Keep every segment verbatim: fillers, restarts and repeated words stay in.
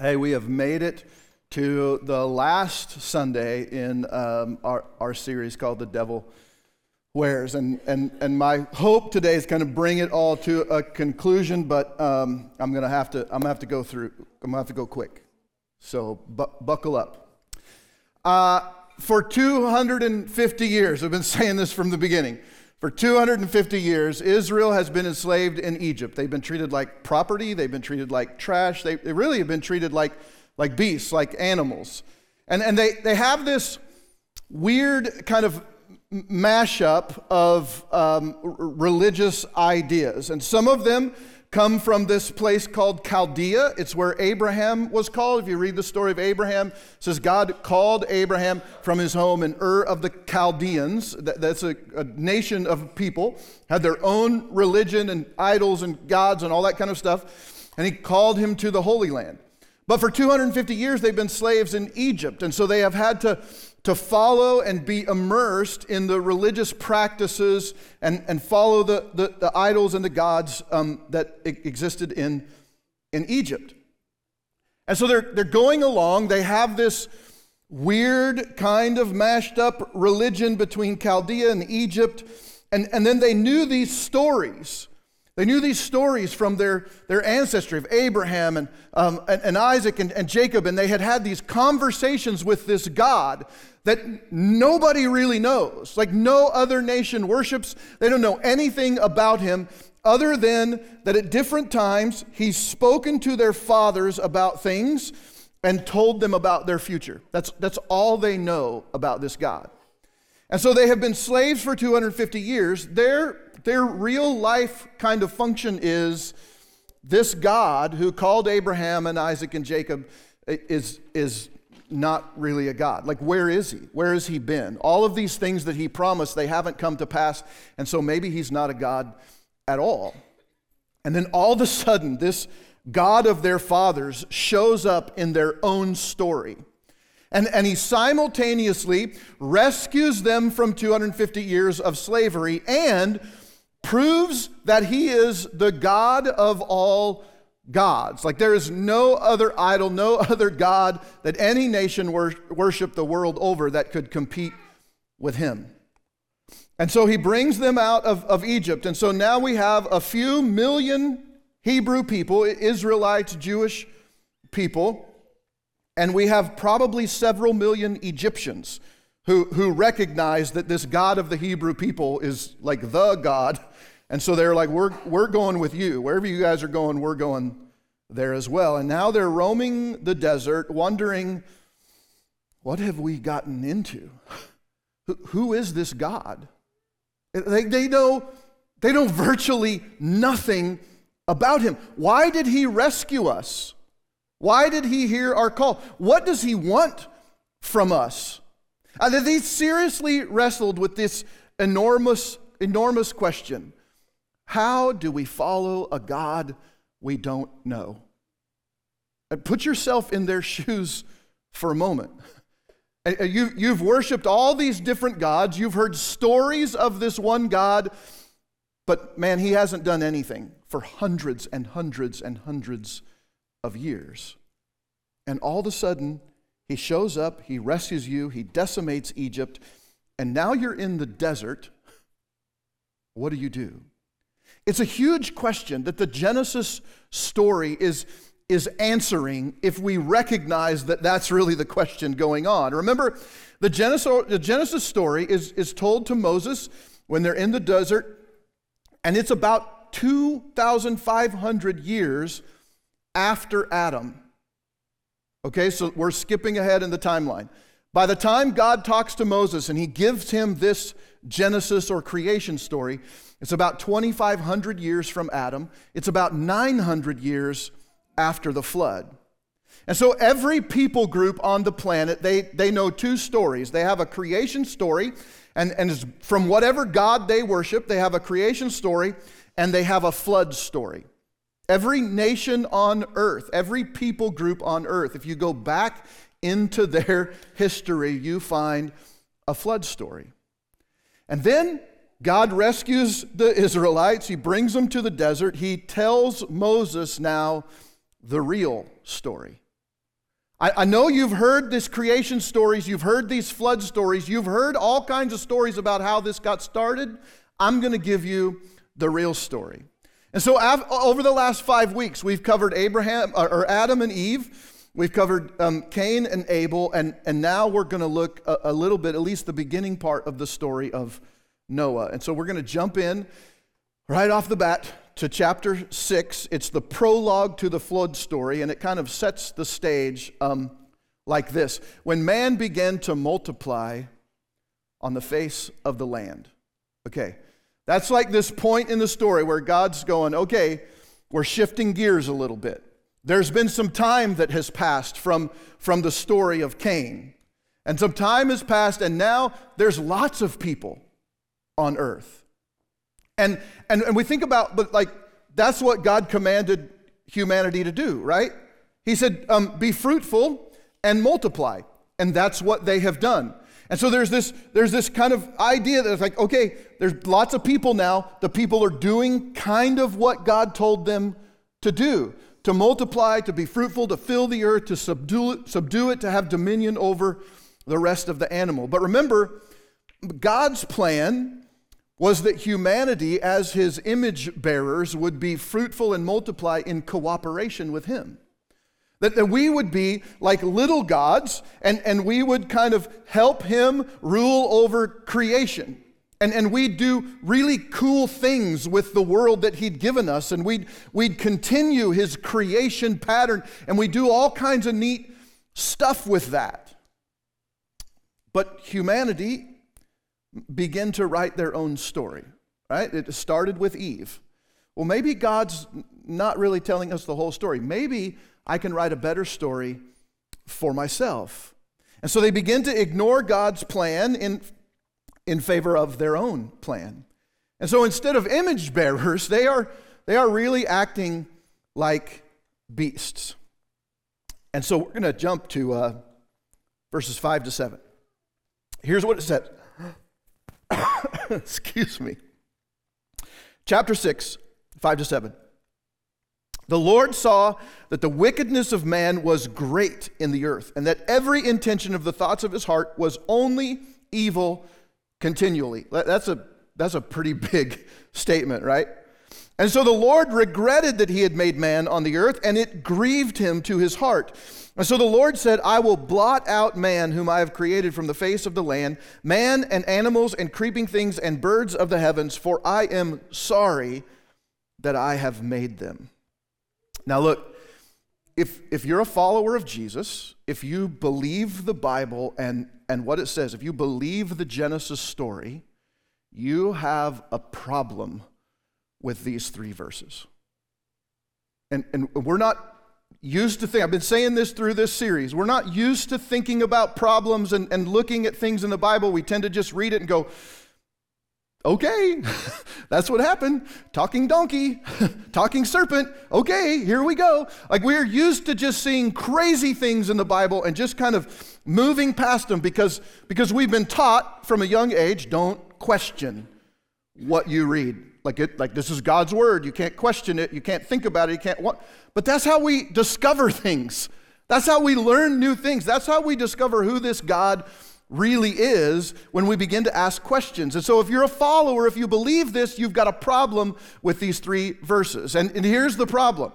Hey, we have made it to the last Sunday in um, our, our series called The Devil Wears. And, and, and my hope today is kind of bring it all to a conclusion, but um, I'm gonna have to I'm gonna have to go through I'm gonna have to go quick. So bu- buckle up. Uh, for two hundred fifty years, I've been saying this from the beginning. For two hundred fifty years, Israel has been enslaved in Egypt. They've been treated like property. They've been treated like trash. They, they really have been treated like, like beasts, like animals. And, and they, they have this weird kind of mashup of um, r- religious ideas. And some of them come from this place called Chaldea. It's where Abraham was called. If you read the story of Abraham, it says God called Abraham from his home in Ur of the Chaldeans. That's a, a nation of people, had their own religion and idols and gods and all that kind of stuff. And he called him to the Holy Land. But for two hundred fifty years, they've been slaves in Egypt. And so they have had to, to follow and be immersed in the religious practices and, and follow the, the, the idols and the gods um, that existed in, in Egypt. And so they're, they're going along. They have this weird kind of mashed up religion between Chaldea and Egypt. And, and then they knew these stories. They knew these stories from their, their ancestry of Abraham and, um, and, and Isaac and, and Jacob, and they had had these conversations with this God that nobody really knows. Like no other nation worships. They don't know anything about him other than that at different times he's spoken to their fathers about things and told them about their future. That's, that's all they know about this God. And so they have been slaves for two hundred fifty years. Their, their real life kind of function is this God who called Abraham and Isaac and Jacob is, is not really a God. Like, where is he? Where has he been? All of these things that he promised, they haven't come to pass. And so maybe he's not a God at all. And then all of a sudden, this God of their fathers shows up in their own story. And, and he simultaneously rescues them from two hundred fifty years of slavery and proves that he is the God of all gods. Like there is no other idol, no other God that any nation wor- worshiped the world over that could compete with him. And so he brings them out of, of Egypt. And so now we have a few million Hebrew people, Israelites, Jewish people, and we have probably several million Egyptians who, who recognize that this God of the Hebrew people is like the God. And so they're like, we're, we're going with you. Wherever you guys are going, we're going there as well. And now they're roaming the desert, wondering, what have we gotten into? Who, who is this God? They, they know, they know virtually nothing about him. Why did he rescue us? Why did he hear our call? What does he want from us? And they seriously wrestled with this enormous, enormous question. How do we follow a God we don't know? And put yourself in their shoes for a moment. You've worshiped all these different gods. You've heard stories of this one God. But man, he hasn't done anything for hundreds and hundreds and hundreds of years. And all of a sudden, he shows up, he rescues you, he decimates Egypt, and now you're in the desert. What do you do? It's a huge question that the Genesis story is, is answering if we recognize that that's really the question going on. Remember, the Genesis, the Genesis story is, is told to Moses when they're in the desert, and it's about two thousand five hundred years after Adam. Okay, so we're skipping ahead in the timeline. By the time God talks to Moses and he gives him this Genesis or creation story, it's about twenty-five hundred years from Adam. It's about nine hundred years after the flood. And so every people group on the planet, they, they know two stories. They have a creation story, and, and it's from whatever God they worship, they have a creation story, and they have a flood story. Every nation on earth, every people group on earth, if you go back into their history, you find a flood story. And then God rescues the Israelites. He brings them to the desert. He tells Moses now the real story. I, I know you've heard this creation stories, you've heard these flood stories, you've heard all kinds of stories about how this got started. I'm going to give you the real story. And so over the last five weeks, we've covered Abraham or Adam and Eve. We've covered um, Cain and Abel, and, and now we're going to look a, a little bit, at least the beginning part of the story of Noah. And so we're going to jump in right off the bat to chapter six. It's the prologue to the flood story, and it kind of sets the stage um, like this. When man began to multiply on the face of the land. Okay. That's like this point in the story where God's going, okay, we're shifting gears a little bit. There's been some time that has passed from, from the story of Cain. And some time has passed, and now there's lots of people on earth. And, and, and we think about, but like, that's what God commanded humanity to do, right? He said, um, be fruitful and multiply. And that's what they have done. And so there's this there's this kind of idea that it's like, okay, there's lots of people now. The people are doing kind of what God told them to do, to multiply, to be fruitful, to fill the earth, to subdue it, subdue it, to have dominion over the rest of the animal. But remember, God's plan was that humanity, as his image bearers, would be fruitful and multiply in cooperation with him. That we would be like little gods, and, and we would kind of help him rule over creation. And, and we'd do really cool things with the world that he'd given us, and we'd, we'd continue his creation pattern, and we'd do all kinds of neat stuff with that. But humanity began to write their own story, right? It started with Eve. Well, maybe God's not really telling us the whole story. Maybe I can write a better story for myself. And so they begin to ignore God's plan in, in favor of their own plan. And so instead of image bearers, they are, they are really acting like beasts. And so we're going to jump to uh, verses five to seven. Here's what it said. Excuse me. Chapter six, five to seven. The Lord saw that the wickedness of man was great in the earth, and that every intention of the thoughts of his heart was only evil continually. That's a, that's a pretty big statement, right? And so the Lord regretted that he had made man on the earth, and it grieved him to his heart. And so the Lord said, I will blot out man whom I have created from the face of the land, man and animals and creeping things and birds of the heavens, for I am sorry that I have made them. Now look, if if you're a follower of Jesus, if you believe the Bible and, and what it says, if you believe the Genesis story, you have a problem with these three verses. And, and we're not used to think, I've been saying this through this series, we're not used to thinking about problems and, and looking at things in the Bible. We tend to just read it and go, okay, that's what happened. Talking donkey, talking serpent. Okay, here we go. Like we're used to just seeing crazy things in the Bible and just kind of moving past them because, because we've been taught from a young age, don't question what you read. Like it, like this is God's word. You can't question it. You can't think about it. You can't want. But that's how we discover things. That's how we learn new things. That's how we discover who this God is. Really is when we begin to ask questions. And so if you're a follower, if you believe this, you've got a problem with these three verses. And, and here's the problem.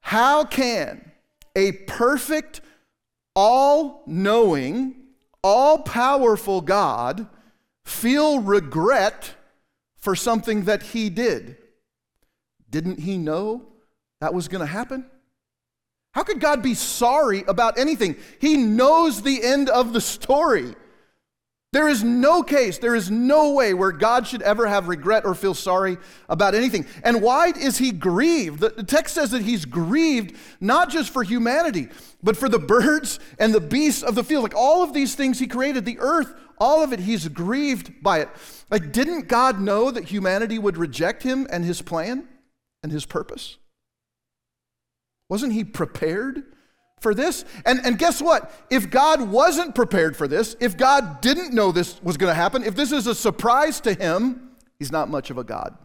How can a perfect, all-knowing, all-powerful God feel regret for something that he did? Didn't he know that was going to happen? How could God be sorry about anything? He knows the end of the story. There is no case, there is no way where God should ever have regret or feel sorry about anything. And why is he grieved? The text says that he's grieved not just for humanity, but for the birds and the beasts of the field. Like all of these things he created, the earth, all of it, he's grieved by it. Like didn't God know that humanity would reject him and his plan and his purpose? Wasn't he prepared for this? And, and guess what? If God wasn't prepared for this, if God didn't know this was going to happen, if this is a surprise to him, he's not much of a God.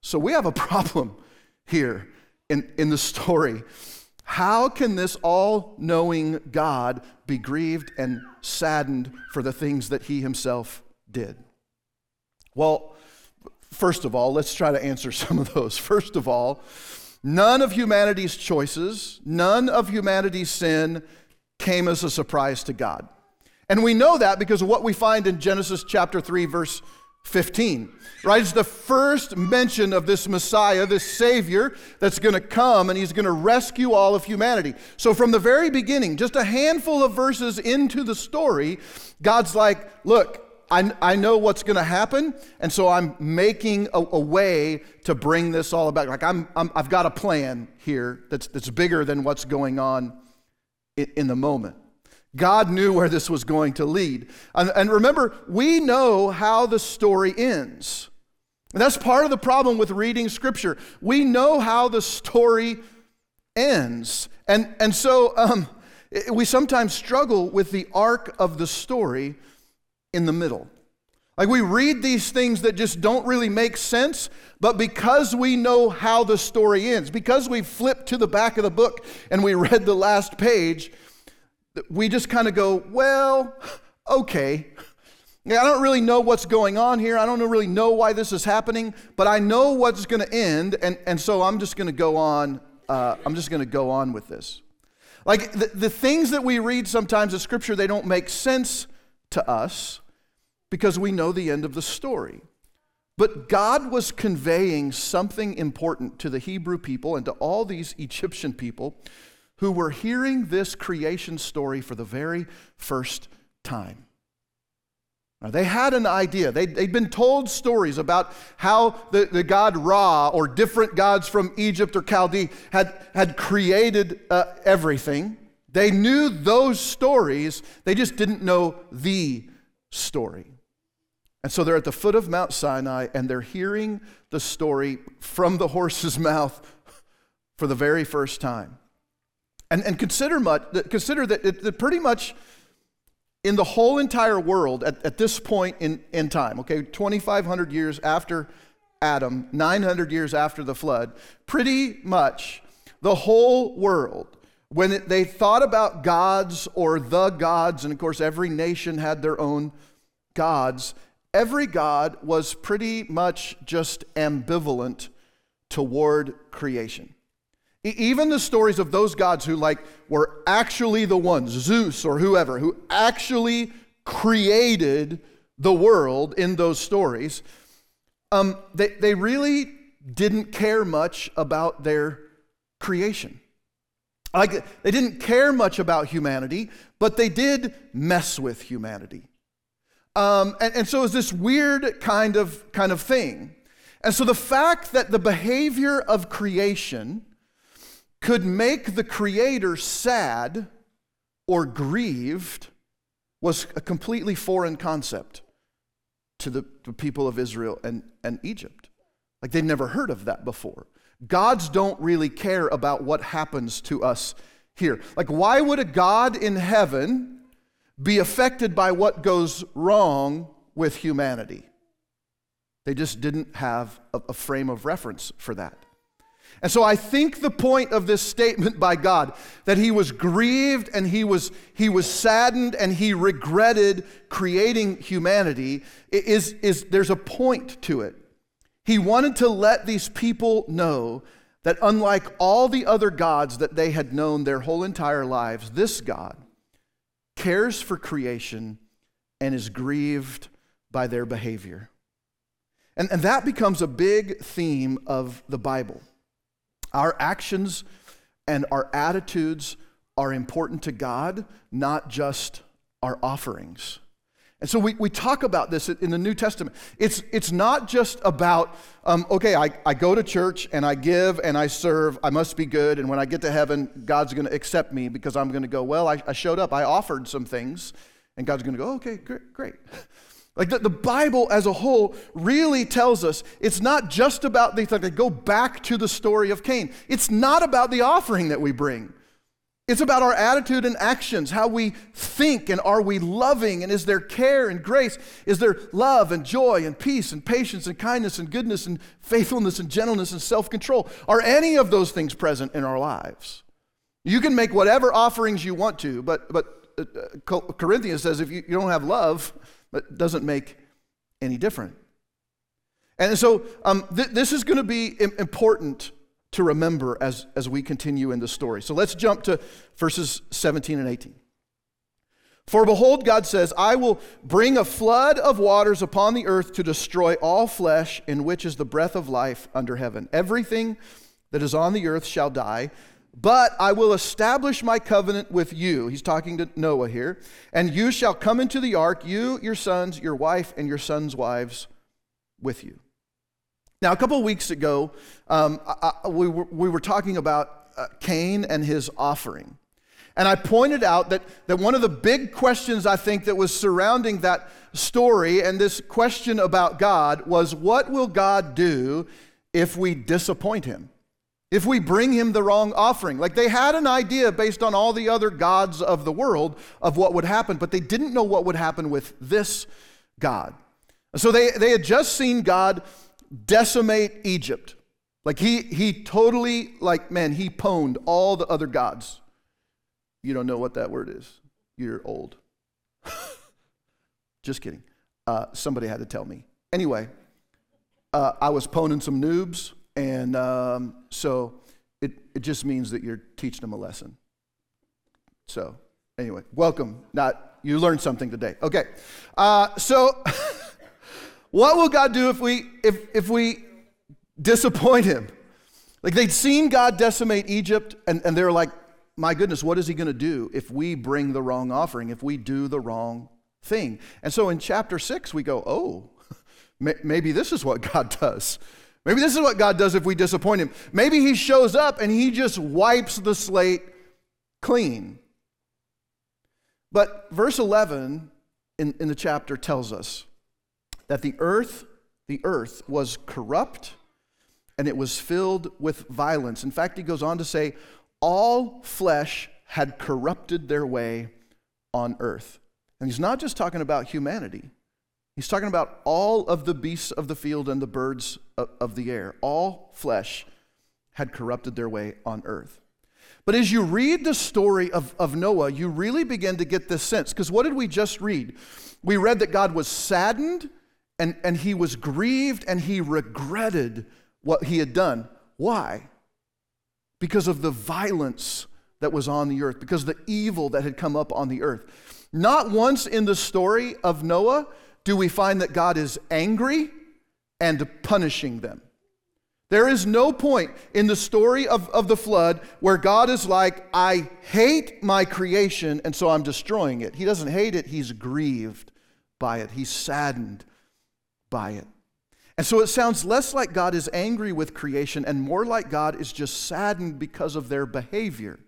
So we have a problem here in, in the story. How can this all-knowing God be grieved and saddened for the things that he himself did? Well, first of all, let's try to answer some of those. First of all, none of humanity's choices, none of humanity's sin came as a surprise to God. And we know that because of what we find in Genesis chapter three, verse fifteen, right? It's the first mention of this Messiah, this Savior that's going to come, and he's going to rescue all of humanity. So from the very beginning, just a handful of verses into the story, God's like, look, I, I know what's going to happen, and so I'm making a, a way to bring this all about. Like I'm, I'm, I've got a plan here that's, that's bigger than what's going on in, in the moment. God knew where this was going to lead. And, and remember, we know how the story ends. And that's part of the problem with reading Scripture. We know how the story ends. And, and so um, it, we sometimes struggle with the arc of the story in the middle. Like we read these things that just don't really make sense, but because we know how the story ends, because we flipped to the back of the book and we read the last page, we just kind of go, well, okay. I don't really know what's going on here. I don't really know why this is happening, but I know what's going to end, and, and so I'm just going to go on. Uh, I'm just going to go on with this. Like the, the things that we read sometimes in Scripture, they don't make sense to us because we know the end of the story. But God was conveying something important to the Hebrew people and to all these Egyptian people who were hearing this creation story for the very first time. Now, they had an idea. They'd, they'd been told stories about how the, the god Ra, or different gods from Egypt or Chaldea, had, had created uh, everything. They knew those stories. They just didn't know the story. And so they're at the foot of Mount Sinai, and they're hearing the story from the horse's mouth for the very first time. And, and consider much, consider that, it, that pretty much in the whole entire world at, at this point in, in time, okay, twenty-five hundred years after Adam, nine hundred years after the flood, pretty much the whole world, when it, they thought about gods or the gods, and of course every nation had their own gods, every god was pretty much just ambivalent toward creation. Even the stories of those gods who like were actually the ones, Zeus or whoever, who actually created the world in those stories, um, they, they really didn't care much about their creation. Like they didn't care much about humanity, but they did mess with humanity. Um, and, and so it was this weird kind of kind of thing. And so the fact that the behavior of creation could make the Creator sad or grieved was a completely foreign concept to the, the people of Israel and, and Egypt. Like they'd never heard of that before. Gods don't really care about what happens to us here. Like why would a God in heaven be affected by what goes wrong with humanity? They just didn't have a, a frame of reference for that. And so I think the point of this statement by God, that he was grieved and he was he was saddened and he regretted creating humanity, is, is there's a point to it. He wanted to let these people know that unlike all the other gods that they had known their whole entire lives, this God cares for creation and is grieved by their behavior. And, and that becomes a big theme of the Bible. Our actions and our attitudes are important to God, not just our offerings. And so we, we talk about this in the New Testament. It's it's not just about, um, okay, I, I go to church and I give and I serve, I must be good, and when I get to heaven, God's going to accept me because I'm going to go, well, I, I showed up, I offered some things, and God's going to go, okay, great, great. Like the, the Bible as a whole really tells us it's not just about the thing. Go back to the story of Cain. It's not about the offering that we bring. It's about our attitude and actions, how we think, and are we loving, and is there care and grace? Is there love and joy and peace and patience and kindness and goodness and faithfulness and gentleness and self-control? Are any of those things present in our lives? You can make whatever offerings you want to, but but uh, Corinthians says if you, you don't have love, it doesn't make any difference. And so um, th- this is going to be important to remember as, as we continue in the story. So let's jump to verses seventeen and eighteen. For behold, God says, I will bring a flood of waters upon the earth to destroy all flesh, in which is the breath of life under heaven. Everything that is on the earth shall die, but I will establish my covenant with you. He's talking to Noah here. And you shall come into the ark, you, your sons, your wife, and your sons' wives with you. Now, a couple of weeks ago, um, I, I, we, were, we were talking about uh, Cain and his offering. And I pointed out that, that one of the big questions, I think, that was surrounding that story and this question about God was, what will God do if we disappoint him? If we bring him the wrong offering? Like, they had an idea based on all the other gods of the world of what would happen, but they didn't know what would happen with this God. So they, they had just seen God decimate Egypt. Like, he he totally, like, man, he pwned all the other gods. You don't know what that word is. You're old. Just kidding. Uh, somebody had to tell me. Anyway, uh, I was poning some noobs. And um, so it, it just means that you're teaching them a lesson. So anyway, welcome. Not you learned something today. Okay. Uh, so what will God do if we if if we disappoint him? Like, they'd seen God decimate Egypt, and, and they're like, my goodness, what is he going to do if we bring the wrong offering, if we do the wrong thing? And so in chapter six, we go, oh, maybe this is what God does. Maybe this is what God does if we disappoint him. Maybe he shows up and he just wipes the slate clean. But verse eleven in, in the chapter tells us that the earth, the earth was corrupt and it was filled with violence. In fact, he goes on to say, all flesh had corrupted their way on earth. And he's not just talking about humanity. He's talking about all of the beasts of the field and the birds of the air. All flesh had corrupted their way on earth. But as you read the story of, of Noah, you really begin to get this sense. Because what did we just read? We read that God was saddened and, and he was grieved and he regretted what he had done. Why? Because of the violence that was on the earth, because of the evil that had come up on the earth. Not once in the story of Noah do we find that God is angry and punishing them. There is no point in the story of, of the flood where God is like, I hate my creation, and so I'm destroying it. He doesn't hate it. He's grieved by it. He's saddened by it. And so it sounds less like God is angry with creation and more like God is just saddened because of their behavior.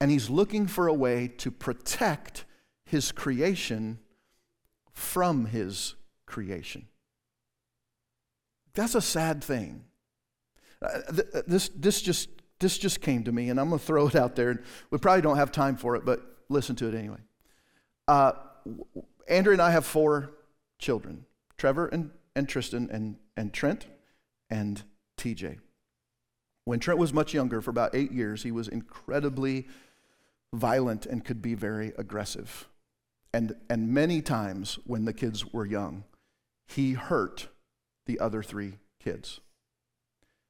And he's looking for a way to protect his creation from his creation. That's a sad thing. Uh, th- this this just this just came to me, and I'm going to throw it out there. We probably don't have time for it, but listen to it anyway. Uh, Andrew and I have four children, Trevor and, and Tristan and, and Trent and T J. When Trent was much younger, for about eight years, he was incredibly violent and could be very aggressive. And and many times when the kids were young, he hurt the other three kids.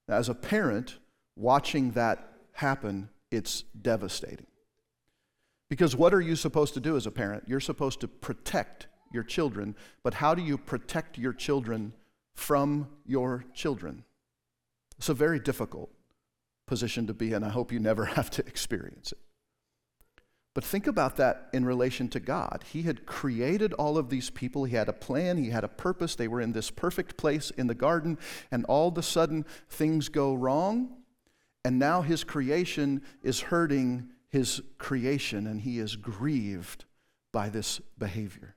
Now, as a parent, watching that happen, it's devastating. Because what are you supposed to do as a parent? You're supposed to protect your children, but how do you protect your children from your children? It's a very difficult position to be in. I hope you never have to experience it. But think about that in relation to God. He had created all of these people. He had a plan. He had a purpose. They were in this perfect place in the garden, and all of a sudden things go wrong, and now his creation is hurting his creation, and he is grieved by this behavior.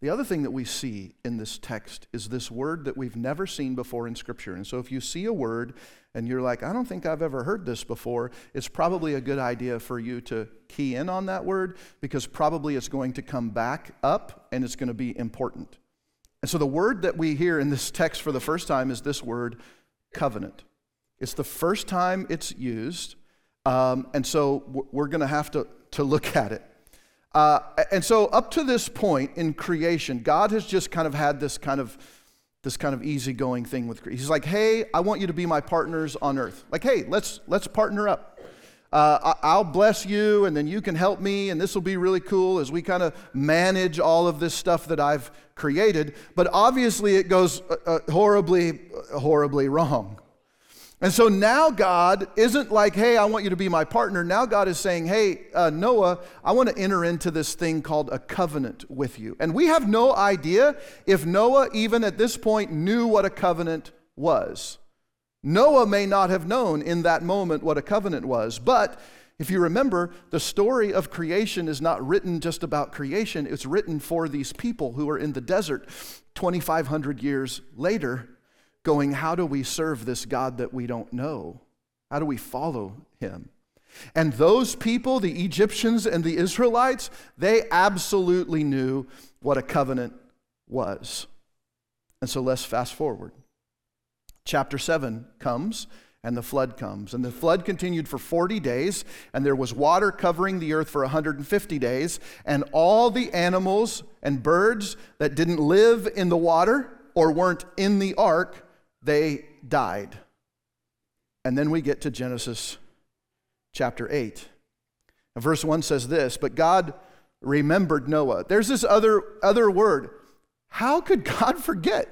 The other thing that we see in this text is this word that we've never seen before in Scripture. And so if you see a word and you're like, I don't think I've ever heard this before, it's probably a good idea for you to key in on that word, because probably it's going to come back up and it's going to be important. And so the word that we hear in this text for the first time is this word, covenant. It's the first time it's used. Um, and so we're going to have to to look at it. Uh, and so up to this point in creation, God has just kind of had this kind of this kind of easygoing thing with creation. He's like, hey, I want you to be my partners on earth. Like, hey, let's let's partner up. Uh, I'll bless you, and then you can help me, and this will be really cool as we kind of manage all of this stuff that I've created. But obviously it goes uh, horribly, horribly wrong. And so now God isn't like, hey, I want you to be my partner. Now God is saying, hey, uh, Noah, I want to enter into this thing called a covenant with you. And we have no idea if Noah even at this point knew what a covenant was. Noah may not have known in that moment what a covenant was. But if you remember, the story of creation is not written just about creation. It's written for these people who are in the desert twenty-five hundred years later, going, how do we serve this God that we don't know? How do we follow him? And those people, the Egyptians and the Israelites, they absolutely knew what a covenant was. And so let's fast forward. Chapter seven comes, and the flood comes. And the flood continued for forty days, and there was water covering the earth for one hundred fifty days, and all the animals and birds that didn't live in the water or weren't in the ark, they died. And then we get to Genesis chapter eight. And verse one says this, but God remembered Noah. There's this other, other word. How could God forget?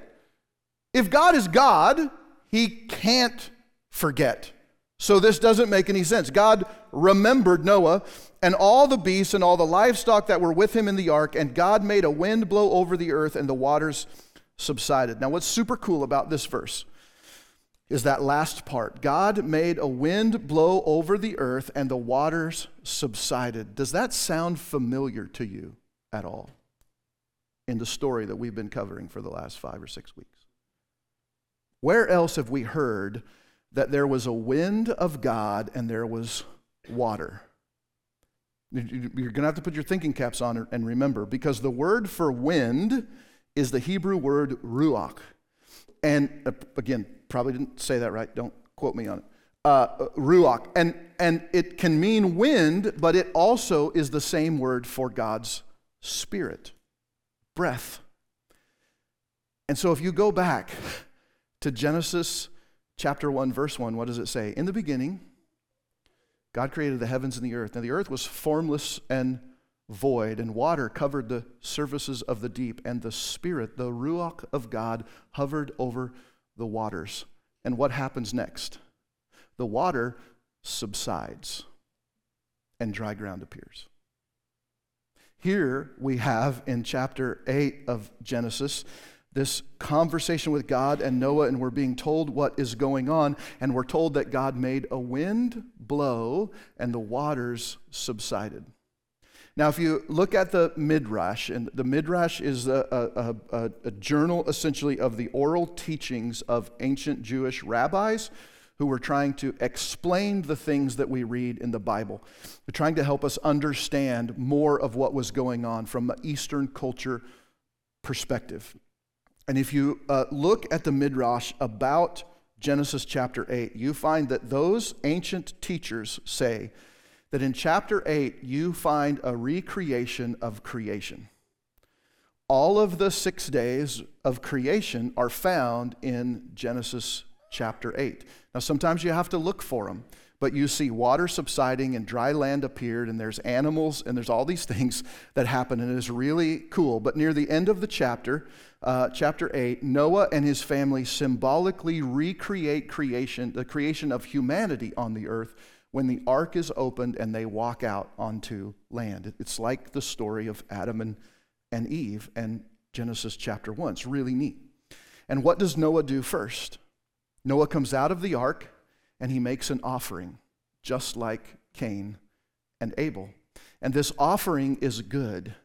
If God is God, he can't forget. So this doesn't make any sense. God remembered Noah and all the beasts and all the livestock that were with him in the ark, and God made a wind blow over the earth and the waters subsided. Now, what's super cool about this verse is that last part. God made a wind blow over the earth and the waters subsided. Does that sound familiar to you at all in the story that we've been covering for the last five or six weeks? Where else have we heard that there was a wind of God and there was water? You're going to have to put your thinking caps on and remember, because the word for wind is the Hebrew word ruach. And again, probably didn't say that right. Don't quote me on it. Uh, ruach. And, and it can mean wind, but it also is the same word for God's spirit, breath. And so if you go back to Genesis chapter one, verse one, what does it say? In the beginning, God created the heavens and the earth. Now the earth was formless and void, and water covered the surfaces of the deep, and the Spirit, the Ruach of God, hovered over the waters. And what happens next? The water subsides, and dry ground appears. Here we have in chapter eight of Genesis this conversation with God and Noah, and we're being told what is going on, and we're told that God made a wind blow, and the waters subsided. Now, if you look at the Midrash, and the Midrash is a, a, a, a journal, essentially, of the oral teachings of ancient Jewish rabbis who were trying to explain the things that we read in the Bible. They're trying to help us understand more of what was going on from an Eastern culture perspective. And if you uh, look at the Midrash about Genesis chapter eight, you find that those ancient teachers say that in chapter eight, you find a recreation of creation. All of the six days of creation are found in Genesis chapter eight. Now, sometimes you have to look for them, but you see water subsiding and dry land appeared, and there's animals, and there's all these things that happen, and it is really cool. But near the end of the chapter, uh, chapter eight, Noah and his family symbolically recreate creation, the creation of humanity on the earth, when the ark is opened and they walk out onto land. It's like the story of Adam and, and Eve and Genesis chapter one. It's really neat. And what does Noah do first? Noah comes out of the ark and he makes an offering, just like Cain and Abel. And this offering is good.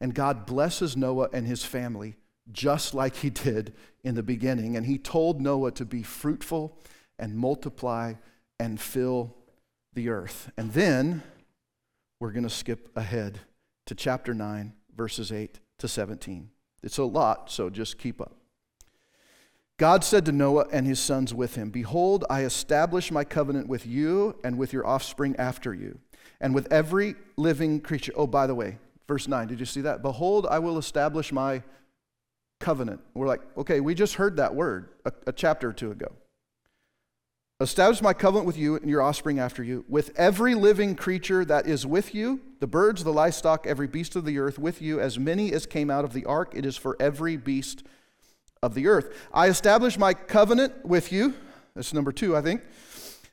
And God blesses Noah and his family, just like he did in the beginning. And he told Noah to be fruitful and multiply and fill the earth. And then we're going to skip ahead to chapter nine, verses eight to seventeen. It's a lot, so just keep up. God said to Noah and his sons with him, "Behold, I establish my covenant with you and with your offspring after you, and with every living creature." Oh, by the way, verse nine, did you see that? "Behold, I will establish my covenant." We're like, okay, we just heard that word a, a chapter or two ago. "Establish my covenant with you and your offspring after you, with every living creature that is with you, the birds, the livestock, every beast of the earth with you, as many as came out of the ark. It is for every beast of the earth. I establish my covenant with you." That's number two, I think.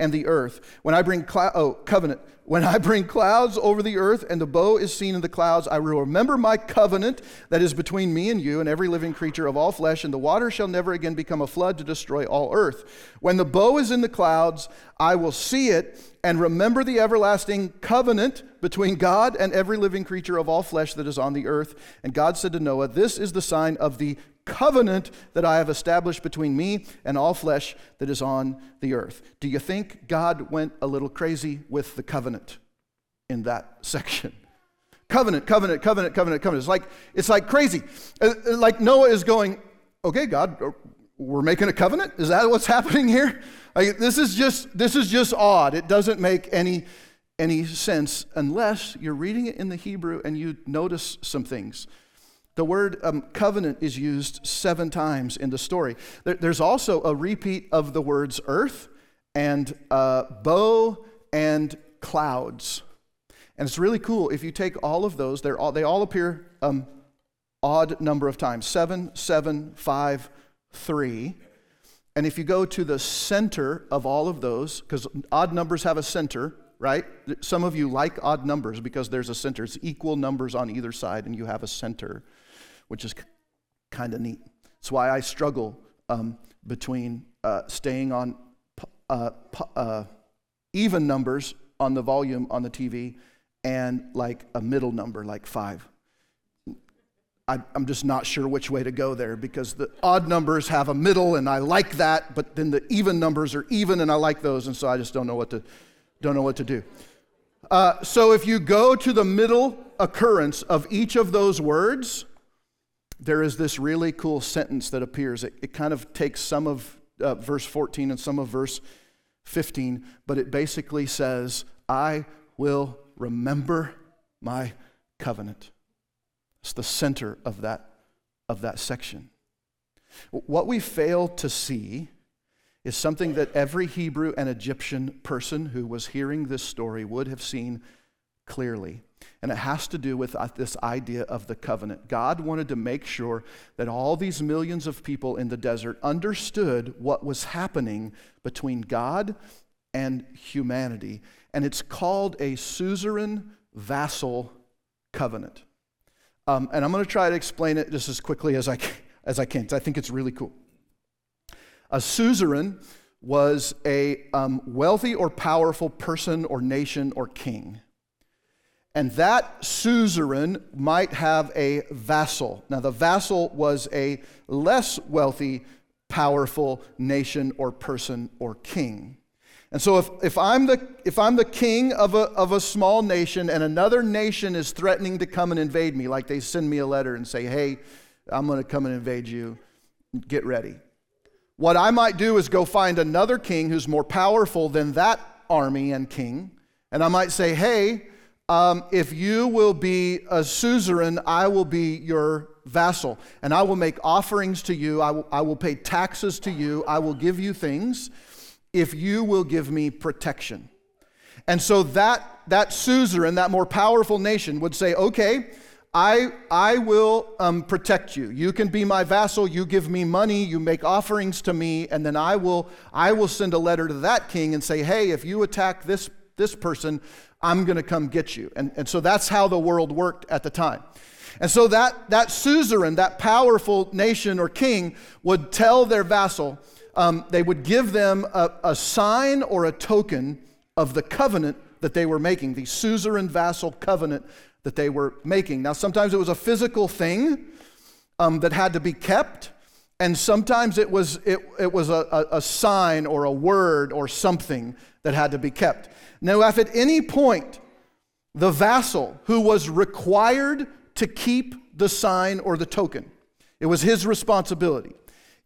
and the earth. When I bring clou- oh covenant, when I bring clouds over the earth and the bow is seen in the clouds, I will remember my covenant that is between me and you and every living creature of all flesh, and the water shall never again become a flood to destroy all earth. When the bow is in the clouds, I will see it and remember the everlasting covenant between God and every living creature of all flesh that is on the earth." And God said to Noah, "This is the sign of the covenant that I have established between me and all flesh that is on the earth." Do you think God went a little crazy with the covenant in that section? Covenant, covenant, covenant, covenant, covenant. It's like it's like crazy. Like Noah is going, "Okay, God, we're making a covenant? Is that what's happening here? Like, this is just this is just odd. It doesn't make any any sense unless you're reading it in the Hebrew and you notice some things." The word um, covenant is used seven times in the story. There, there's also a repeat of the words earth and uh, bow and clouds. And it's really cool. If you take all of those, they're all, they all appear um, odd number of times. Seven, seven, five, three. And if you go to the center of all of those, because odd numbers have a center, right? Some of you like odd numbers because there's a center. It's equal numbers on either side and you have a center, which is kind of neat. That's why I struggle um, between uh, staying on uh, uh, even numbers on the volume on the T V and like a middle number, like five. I, I'm just not sure which way to go there because the odd numbers have a middle and I like that, but then the even numbers are even and I like those, and so I just don't know what to, don't know what to do. Uh, so if you go to the middle occurrence of each of those words, there is this really cool sentence that appears. It, it kind of takes some of uh, verse fourteen and some of verse fifteen, but it basically says, "I will remember my covenant." It's the center of that, of that section. What we fail to see is something that every Hebrew and Egyptian person who was hearing this story would have seen clearly. And it has to do with this idea of the covenant. God wanted to make sure that all these millions of people in the desert understood what was happening between God and humanity. And it's called a suzerain-vassal covenant. Um, and I'm going to try to explain it just as quickly as I can, as I can, because I think it's really cool. A suzerain was a um, wealthy or powerful person or nation or king. And that suzerain might have a vassal. Now, the vassal was a less wealthy, powerful nation or person or king. And so if, if I'm the if I'm the king of a of a small nation and another nation is threatening to come and invade me, like they send me a letter and say, "Hey, I'm going to come and invade you. Get ready." What I might do is go find another king who's more powerful than that army and king, and I might say, "Hey, Um, if you will be a suzerain, I will be your vassal, and I will make offerings to you. I will, I will pay taxes to you. I will give you things if you will give me protection." And so that that suzerain, that more powerful nation, would say, "Okay, I I will um, protect you. You can be my vassal. You give me money. You make offerings to me, and then I will I will send a letter to that king and say, 'Hey, if you attack this this person, I'm going to come get you.'" And, and so that's how the world worked at the time. And so that, that suzerain, that powerful nation or king, would tell their vassal, um, they would give them a, a sign or a token of the covenant that they were making, the suzerain-vassal covenant that they were making. Now, sometimes it was a physical thing um, that had to be kept, and sometimes it was it, it was a, a sign or a word or something that had to be kept. Now, if at any point the vassal who was required to keep the sign or the token, it was his responsibility.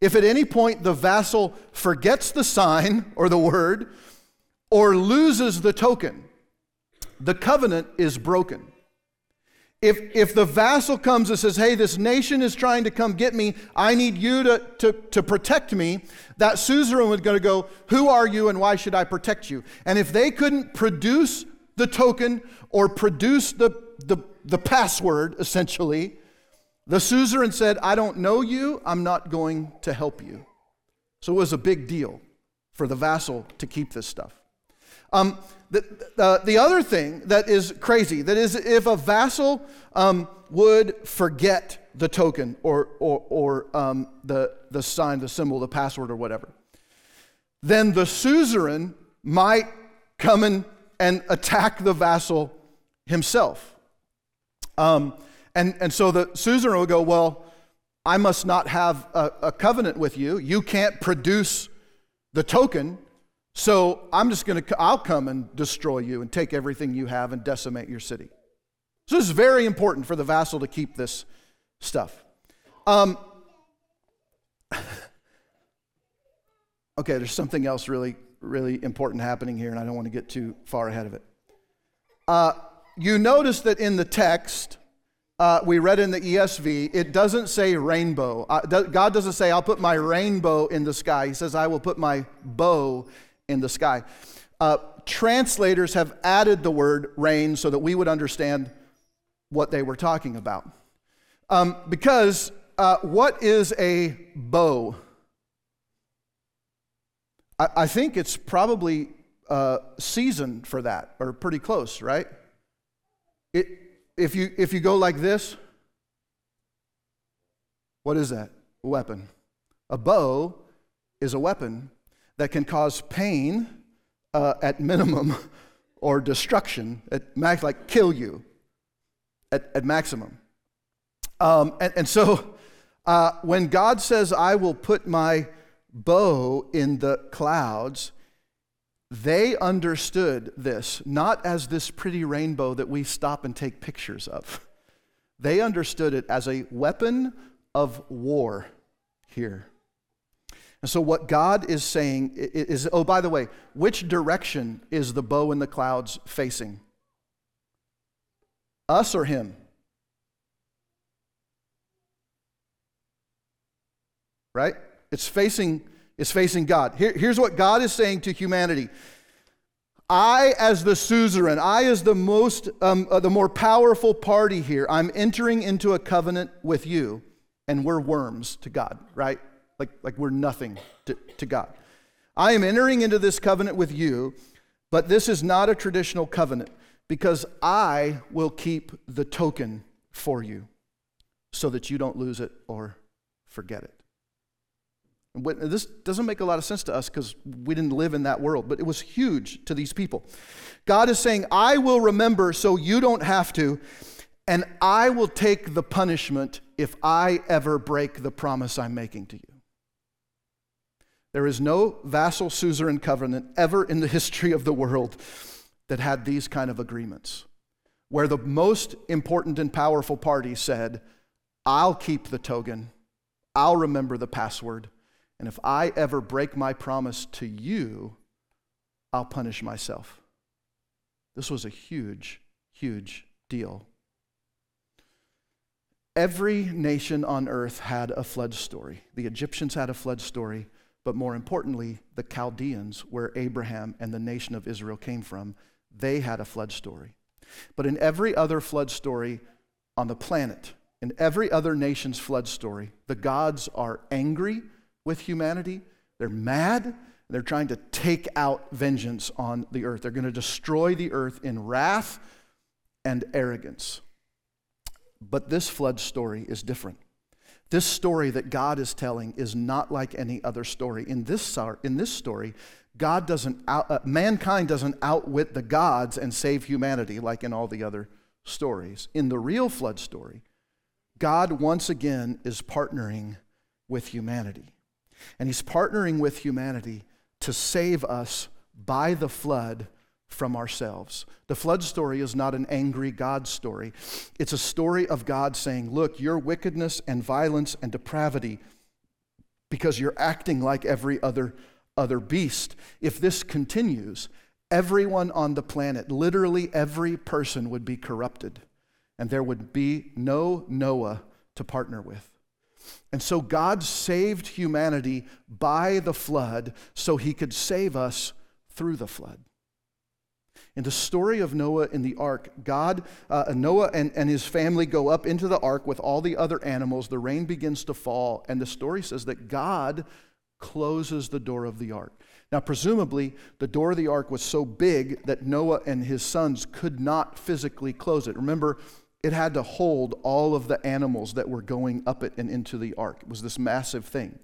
If at any point the vassal forgets the sign or the word or loses the token, the covenant is broken. If if the vassal comes and says, hey, this nation is trying to come get me, I need you to, to, to protect me, that suzerain was going to go, who are you and why should I protect you? And if they couldn't produce the token or produce the, the, the password, essentially, the suzerain said, I don't know you, I'm not going to help you. So it was a big deal for the vassal to keep this stuff. Um, the, the, the other thing that is crazy, that is if a vassal um, would forget the token or, or, or um, the, the sign, the symbol, the password or whatever, then the suzerain might come in and attack the vassal himself. Um, and, and so the suzerain will go, well, I must not have a, a covenant with you. You can't produce the token. So I'm just going to, I'll come and destroy you and take everything you have and decimate your city. So this is very important for the vassal to keep this stuff. Um, okay, there's something else really, really important happening here, and I don't want to get too far ahead of it. Uh, you notice that in the text, uh, we read in the E S V, it doesn't say rainbow. Uh, God doesn't say, I'll put my rainbow in the sky. He says, I will put my bow in the sky. Uh, translators have added the word rain so that we would understand what they were talking about. Um, because uh, what is a bow? I, I think it's probably uh, seasoned for that, or pretty close, right? It, if you if you go like this, what is that? A weapon. A bow is a weapon that can cause pain uh, at minimum or destruction at max, like kill you at, at maximum. Um, and, and so uh, when God says, I will put my bow in the clouds, they understood this, not as this pretty rainbow that we stop and take pictures of. They understood it as a weapon of war here. And so what God is saying is, oh, by the way, which direction is the bow in the clouds facing? Us or him? Right? It's facing, it's facing God. Here, here's what God is saying to humanity. I, as the suzerain, I, as the most, um, uh, the more powerful party here, I'm entering into a covenant with you, and we're worms to God, right? Like, like we're nothing to, to God. I am entering into this covenant with you, but this is not a traditional covenant because I will keep the token for you so that you don't lose it or forget it. And this doesn't make a lot of sense to us because we didn't live in that world, but it was huge to these people. God is saying, I will remember so you don't have to, and I will take the punishment if I ever break the promise I'm making to you. There is no vassal-suzerain covenant ever in the history of the world that had these kind of agreements, where the most important and powerful party said, I'll keep the token, I'll remember the password, and if I ever break my promise to you, I'll punish myself. This was a huge, huge deal. Every nation on earth had a flood story. The Egyptians had a flood story. But more importantly, the Chaldeans, where Abraham and the nation of Israel came from, they had a flood story. But in every other flood story on the planet, in every other nation's flood story, the gods are angry with humanity. They're mad. They're trying to take out vengeance on the earth. They're going to destroy the earth in wrath and arrogance. But this flood story is different. This story that God is telling is not like any other story. In this, in this story, God doesn't out, uh, mankind doesn't outwit the gods and save humanity like in all the other stories, in the real flood story, God once again is partnering with humanity. And he's partnering with humanity to save us by the flood from ourselves. The flood story is not an angry God story. It's a story of God saying, look, your wickedness and violence and depravity, because you're acting like every other other beast, if this continues, everyone on the planet, literally every person, would be corrupted, and there would be no Noah to partner with. And so God saved humanity by the flood so he could save us through the flood. In the story of Noah in the ark, God, uh, Noah and, and his family go up into the ark with all the other animals. The rain begins to fall, and the story says that God closes the door of the ark. Now, presumably, the door of the ark was so big that Noah and his sons could not physically close it. Remember, it had to hold all of the animals that were going up it and into the ark. It was this massive thing.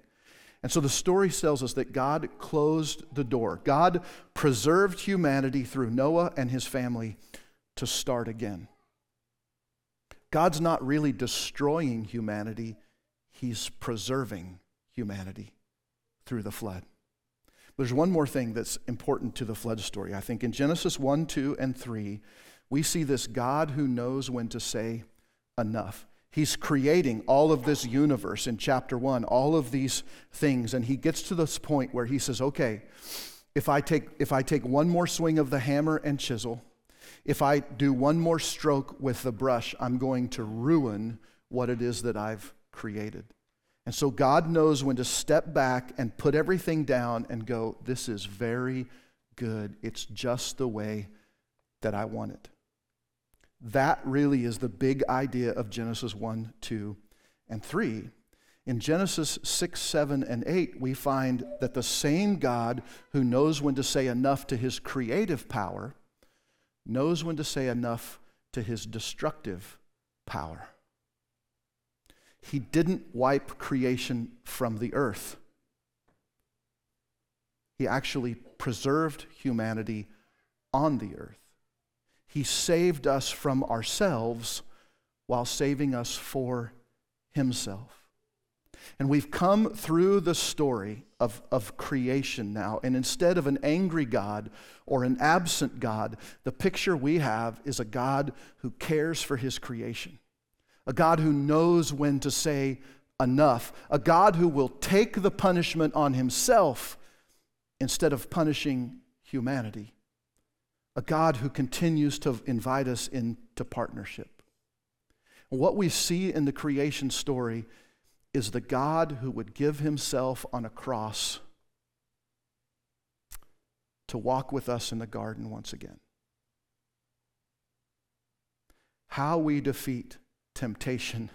And so the story tells us that God closed the door. God preserved humanity through Noah and his family to start again. God's not really destroying humanity. He's preserving humanity through the flood. There's one more thing that's important to the flood story. I think in Genesis one, two, and three, we see this God who knows when to say enough. He's creating all of this universe in chapter one, all of these things, and he gets to this point where he says, okay, if I take, if I take one more swing of the hammer and chisel, if I do one more stroke with the brush, I'm going to ruin what it is that I've created. And so God knows when to step back and put everything down and go, this is very good. It's just the way that I want it. That really is the big idea of Genesis one, two, and three. In Genesis six, seven, and eight, we find that the same God who knows when to say enough to his creative power knows when to say enough to his destructive power. He didn't wipe creation from the earth. He actually preserved humanity on the earth. He saved us from ourselves while saving us for himself. And we've come through the story of, of creation now, and instead of an angry God or an absent God, the picture we have is a God who cares for his creation. A God who knows when to say enough. A God who will take the punishment on himself instead of punishing humanity. A God who continues to invite us into partnership. And what we see in the creation story is the God who would give himself on a cross to walk with us in the garden once again. How we defeat temptation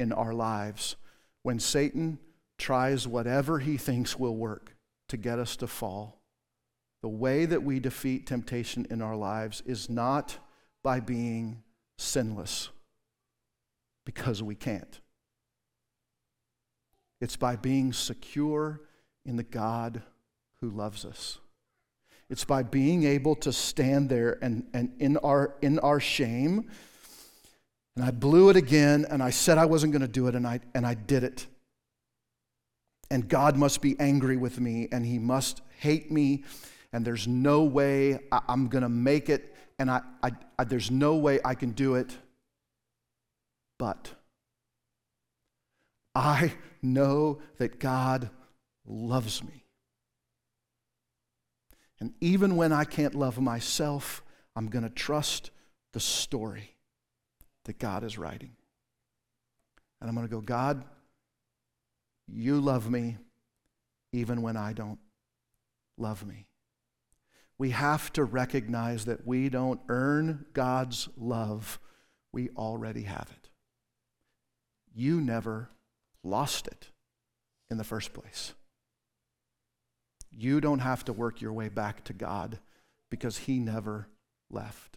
in our lives when Satan tries whatever he thinks will work to get us to fall. The way that we defeat temptation in our lives is not by being sinless, because we can't. It's by being secure in the God who loves us. It's by being able to stand there and, and in our in our shame. And I blew it again, and I said I wasn't going to do it, and I and I did it. And God must be angry with me, and he must hate me, and there's no way I, I'm going to make it, and I, I, I there's no way I can do it. But I know that God loves me. And even when I can't love myself, I'm going to trust the story that God is writing. And I'm going to go, God, you love me even when I don't love me. We have to recognize that we don't earn God's love. We already have it. You never lost it in the first place. You don't have to work your way back to God because he never left.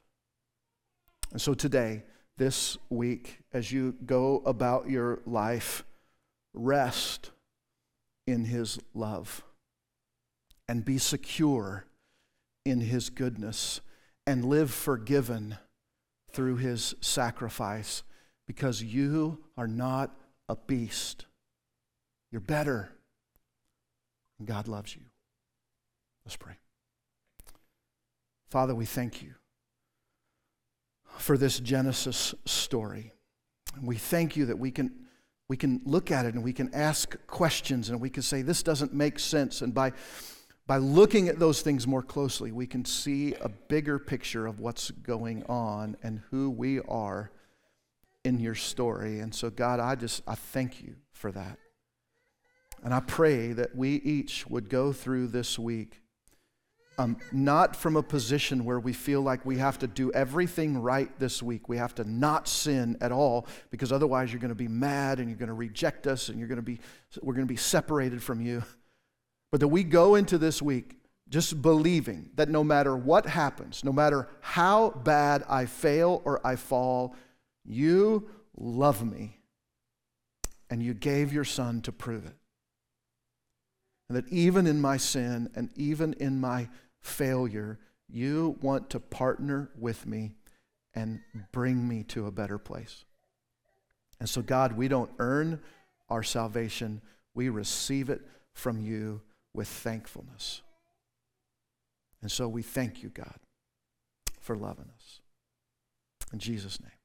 And so today, this week, as you go about your life, rest in his love and be secure in his goodness and live forgiven through his sacrifice, because you are not a beast. You're better. And God loves you. Let's pray. Father, we thank you for this Genesis story. And we thank you that we can we can look at it and we can ask questions and we can say, this doesn't make sense. And by by looking at those things more closely, we can see a bigger picture of what's going on and who we are in your story. And so, God, I just, I thank you for that. And I pray that we each would go through this week, um, not from a position where we feel like we have to do everything right this week. We have to not sin at all, because otherwise you're going to be mad and you're going to reject us and you're going to be, we're going to be separated from you. But that we go into this week just believing that no matter what happens, no matter how bad I fail or I fall, you love me, and you gave your son to prove it. And that even in my sin and even in my failure, you want to partner with me and bring me to a better place. And so, God, we don't earn our salvation. We receive it from you with thankfulness. And so we thank you, God, for loving us. In Jesus' name.